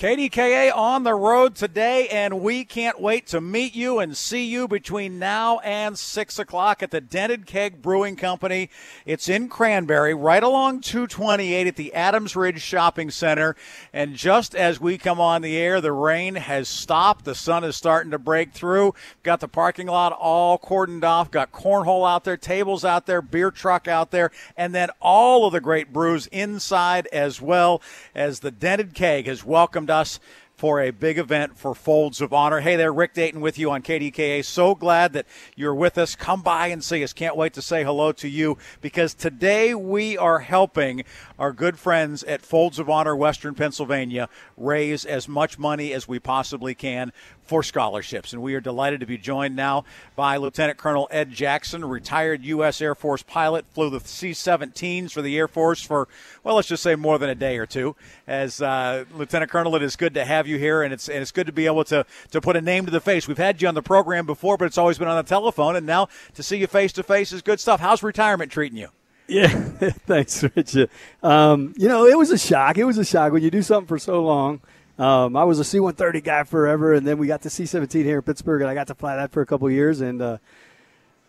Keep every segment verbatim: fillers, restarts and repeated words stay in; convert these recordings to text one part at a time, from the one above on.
K D K A on the road today, and we can't wait to meet you and see you between now and six o'clock at the Dented Keg Brewing Company. It's in Cranberry, right along two twenty-eight at the Adams Ridge Shopping Center. And just as we come on the air, the rain has stopped. The sun is starting to break through. Got the parking lot all cordoned off. Got cornhole out there, tables out there, beer truck out there, and then all of the great brews inside as well, as the Dented Keg has welcomed us for a big event for Folds of Honor. Hey there, Rick Dayton with you on K D K A. So glad that you're with us. Come by and see us. Can't wait to say hello to you, because today we are helping our good friends at Folds of Honor Western Pennsylvania raise as much money as we possibly can for scholarships. And we are delighted to be joined now by Lieutenant Colonel Ed Jackson, retired U S Air Force pilot, flew the C seventeens for the Air Force for, well, let's just say more than a day or two. As uh, Lieutenant Colonel, it is good to have you here, and it's and it's good to be able to, to put a name to the face. We've had you on the program before, but it's always been on the telephone, and now to see you face-to-face is good stuff. How's retirement treating you? Yeah, thanks, Richard. Um, you know, it was a shock. It was a shock when you do something for so long. Um, I was a C one thirty guy forever, and then we got the C seventeen here in Pittsburgh, and I got to fly that for a couple of years. And, uh,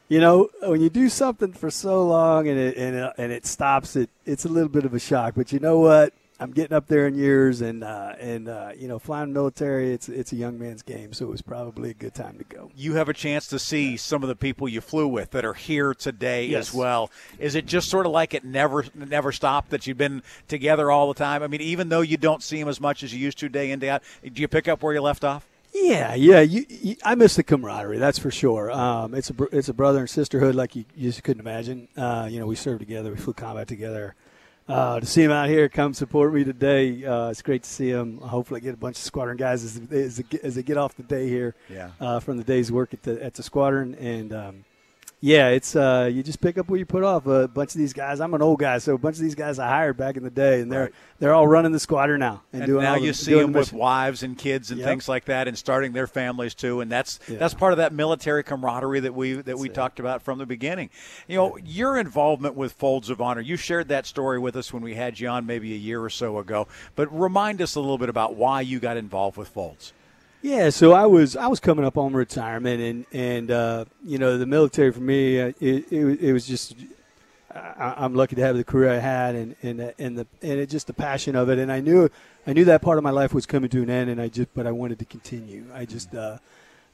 you know, when you do something for so long and it, and it, and it stops, it it's a little bit of a shock. But you know what? I'm getting up there in years, and, uh, and uh, you know, flying military, it's it's a young man's game, so it was probably a good time to go. You have a chance to see some of the people you flew with that are here today yes. as well. Is it just sort of like it never never stopped, that you've been together all the time? I mean, even though you don't see them as much as you used to day in, day out, do you pick up where you left off? Yeah, yeah. You, you, I miss the camaraderie, that's for sure. Um, it's, a, it's a brother and sisterhood like you, you just couldn't imagine. Uh, you know, we served together, we flew combat together. Uh, to see him out here, come support me today. Uh, it's great to see him. Hopefully, get a bunch of squadron guys as, as, as they get off the day here yeah. uh, from the day's work at the at the squadron. And um, yeah, it's uh, you just pick up where you put off. A bunch of these guys. I'm an old guy, so a bunch of these guys I hired back in the day, and they're right. they're all running the squadron now. And, and doing now all you the, see them the with wives and kids and yep. things like that, and starting their families too. And that's yeah. that's part of that military camaraderie that we that that's we it. talked about from the beginning. You know, yeah. your involvement with Folds of Honor. You shared that story with us when we had you on maybe a year or so ago. But remind us a little bit about why you got involved with Folds. Yeah, so I was I was coming up on retirement, and and uh, you know, the military for me, uh, it, it it was just I, I'm lucky to have the career I had, and and and the and it just the passion of it, and I knew I knew that part of my life was coming to an end, and I just but I wanted to continue. I just uh,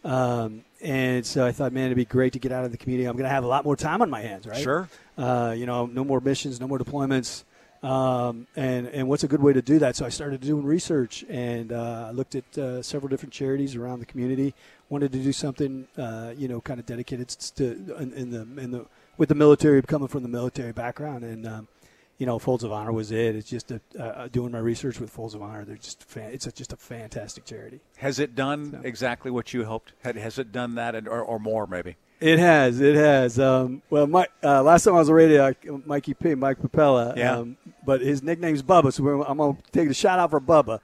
um, and so I thought, man, it'd be great to get out of the community. I'm going to have a lot more time on my hands, right? Sure. Uh, you know, no more missions, no more deployments. Um, and, and what's a good way to do that? So I started doing research, and uh, I looked at uh, several different charities around the community. Wanted to do something, uh, you know, kind of dedicated to in, in the in the with the military, coming from the military background, and um, you know, Folds of Honor was it. It's just a, uh, doing my research with Folds of Honor. They're just fan, it's a, just a fantastic charity. Has it done so. exactly what you hoped? Has it done that, and, or, or more maybe? It has, it has. Um, well, my, uh, last time I was on the radio, Mikey P, Mike Papella, yeah. um, but his nickname's Bubba, so I'm going to take a shout out for Bubba.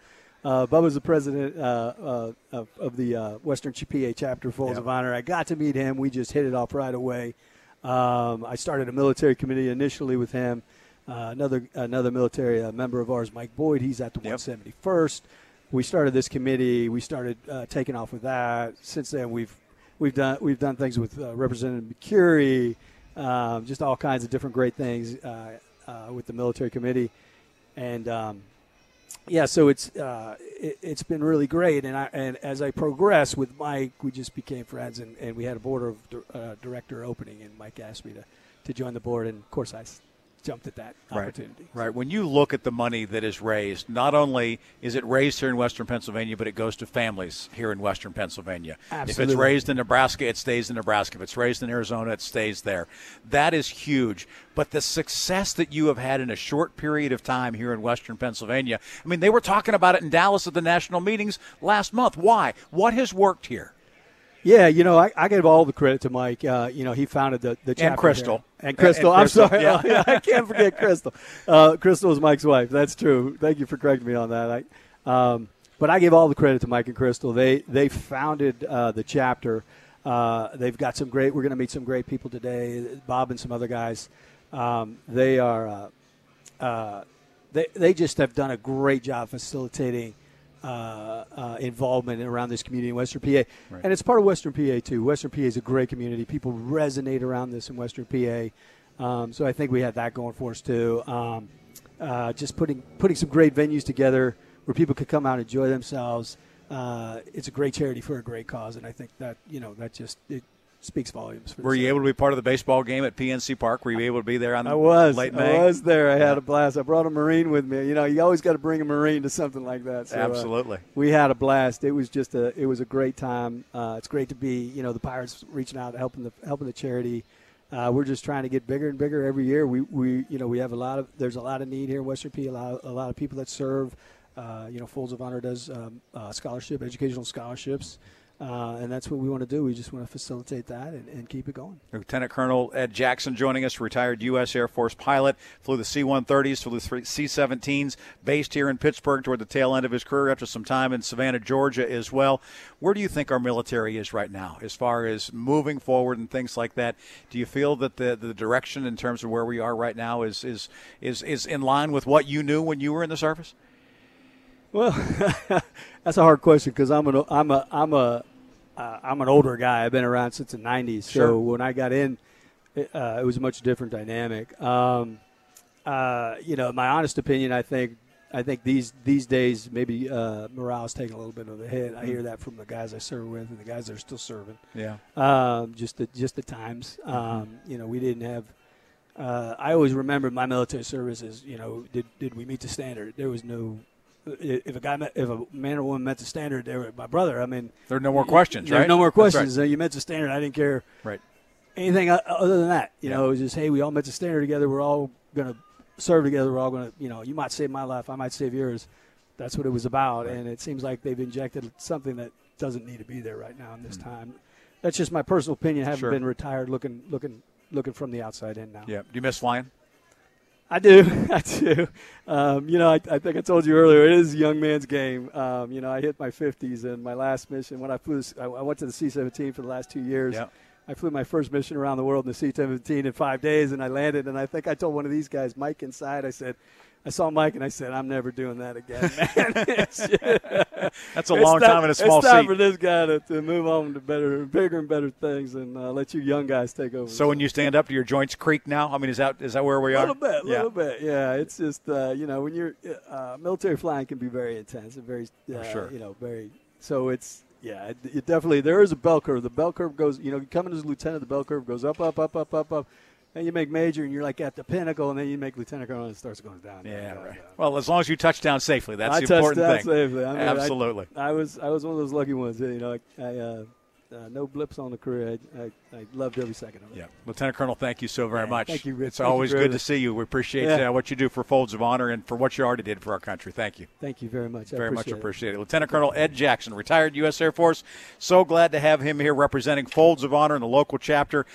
Uh, Bubba's the president uh, uh, of, of the uh, Western P A chapter, Folds yeah. of Honor. I got to meet him. We just hit it off right away. Um, I started a military committee initially with him. Uh, another another military uh, member of ours, Mike Boyd, he's at the yep. one seventy-first. We started this committee. We started uh, taking off with that. Since then, we've We've done we've done things with uh, Representative McCurry, um, just all kinds of different great things uh, uh, with the military committee, and um, yeah, so it's uh, it, it's been really great. And I and as I progressed with Mike, we just became friends, and, and we had a board of uh, director opening, and Mike asked me to, to join the board, and of course I jumped at that opportunity. Right. right. When you look at the money that is raised, not only is it raised here in Western Pennsylvania, but it goes to families here in Western Pennsylvania. Absolutely. If it's raised in Nebraska, it stays in Nebraska. If it's raised in Arizona, it stays there. That is huge. But the success that you have had in a short period of time here in Western Pennsylvania, I mean, they were talking about it in Dallas at the national meetings last month. Why? What has worked here? Yeah, you know, I, I give all the credit to Mike. Uh, you know, he founded the, the chapter. And Crystal. There. And Crystal. And, and I'm Crystal, sorry. Yeah. Oh, I can't forget Crystal. Uh, Crystal is Mike's wife. That's true. Thank you for correcting me on that. I, um, but I give all the credit to Mike and Crystal. They they founded uh, the chapter. Uh, they've got some great – we're going to meet some great people today, Bob and some other guys. Um, they are uh, – uh, they, they just have done a great job facilitating – Uh, uh, involvement around this community in Western P A. Right. And it's part of Western P A, too. Western P A is a great community. People resonate around this in Western P A. Um, so I think we have that going for us, too. Um, uh, just putting putting some great venues together where people could come out and enjoy themselves. Uh, it's a great charity for a great cause, and I think that, you know, that just it speaks volumes. For Were you able to be part of the baseball game at P N C Park? Were you able to be there on I was, late May? I was there. I had a blast. I brought a Marine with me. You know, you always got to bring a Marine to something like that. So, absolutely. Uh, we had a blast. It was just a it was a great time. Uh, it's great to be, you know, the Pirates reaching out, helping the helping the charity. Uh, we're just trying to get bigger and bigger every year. We we you know, we have a lot of there's a lot of need here in Western P. A lot of, a lot of people that serve. Uh, you know, Folds of Honor does um, uh, scholarship, educational scholarships. Uh, and that's what we want to do. We just want to facilitate that and, and keep it going. Lieutenant Colonel Ed Jackson joining us, retired U S Air Force pilot, flew the C one thirties, flew the C seventeens, based here in Pittsburgh toward the tail end of his career after some time in Savannah, Georgia as well. Where do you think our military is right now as far as moving forward and things like that? Do you feel that the, the direction in terms of where we are right now is, is, is, is in line with what you knew when you were in the service? Well, that's a hard question because I'm an, I'm a, I'm a, Uh, I'm an older guy. I've been around since the nineties. Sure. So when I got in, uh, it was a much different dynamic. Um, uh, you know, my honest opinion, I think I think these these days maybe uh, morale's taking a little bit of a hit. Mm-hmm. I hear that from the guys I serve with and the guys that are still serving. Yeah. Um, just the just the times. Um, mm-hmm. You know, we didn't have. Uh, I always remember my military services. You know, did did we meet the standard? There was no. If a guy, met, if a man or woman met the standard, they were my brother. I mean, there are no more questions, right? There are no more questions. Right. You met the standard. I didn't care right. anything other than that. You yeah. know, it was just, hey, we all met the standard together. We're all going to serve together. We're all going to, you know, you might save my life. I might save yours. That's what it was about. Right. And it seems like they've injected something that doesn't need to be there right now in this mm-hmm. time. That's just my personal opinion. I haven't sure. been retired looking, looking, looking from the outside in now. Yeah. Do you miss flying? I do. I do. Um, you know, I, I think I told you earlier, it is a young man's game. Um, you know, I hit my fifties, and my last mission, when I flew, I went to the C seventeen for the last two years. Yep. I flew my first mission around the world in the C seventeen in five days, and I landed, and I think I told one of these guys, Mike inside, I said, I saw Mike, and I said, I'm never doing that again, man. That's a long time in a small seat. It's time for this guy to, to move on to better, bigger and better things and uh, let you young guys take over. So when you stand up, do your joints creak now? I mean, is that is that where we are? A little bit, a little bit, yeah. It's just, uh, you know, when you're uh, – military flying can be very intense and very uh, – for sure. You know, very – so it's – yeah, it, it definitely – there is a bell curve. The bell curve goes – you know, coming as a lieutenant, the bell curve goes up, up, up, up, up, up. And you make major, and you're like at the pinnacle, and then you make lieutenant colonel, and it starts going down. Yeah, down, right. Down. Well, as long as you touch down safely, that's I the important down thing. Safely. I mean, absolutely. I, I was I was one of those lucky ones. You know, I, I uh, uh, no blips on the career. I, I, I loved every second of it. Yeah, Lieutenant Colonel, thank you so very yeah, much. Thank you, Rich. It's thank always good to see you. We appreciate yeah. uh, what you do for Folds of Honor and for what you already did for our country. Thank you. Thank you very much. I very appreciate much appreciate it. it. Lieutenant Colonel Ed Jackson, retired U S Air Force. So glad to have him here representing Folds of Honor in the local chapter.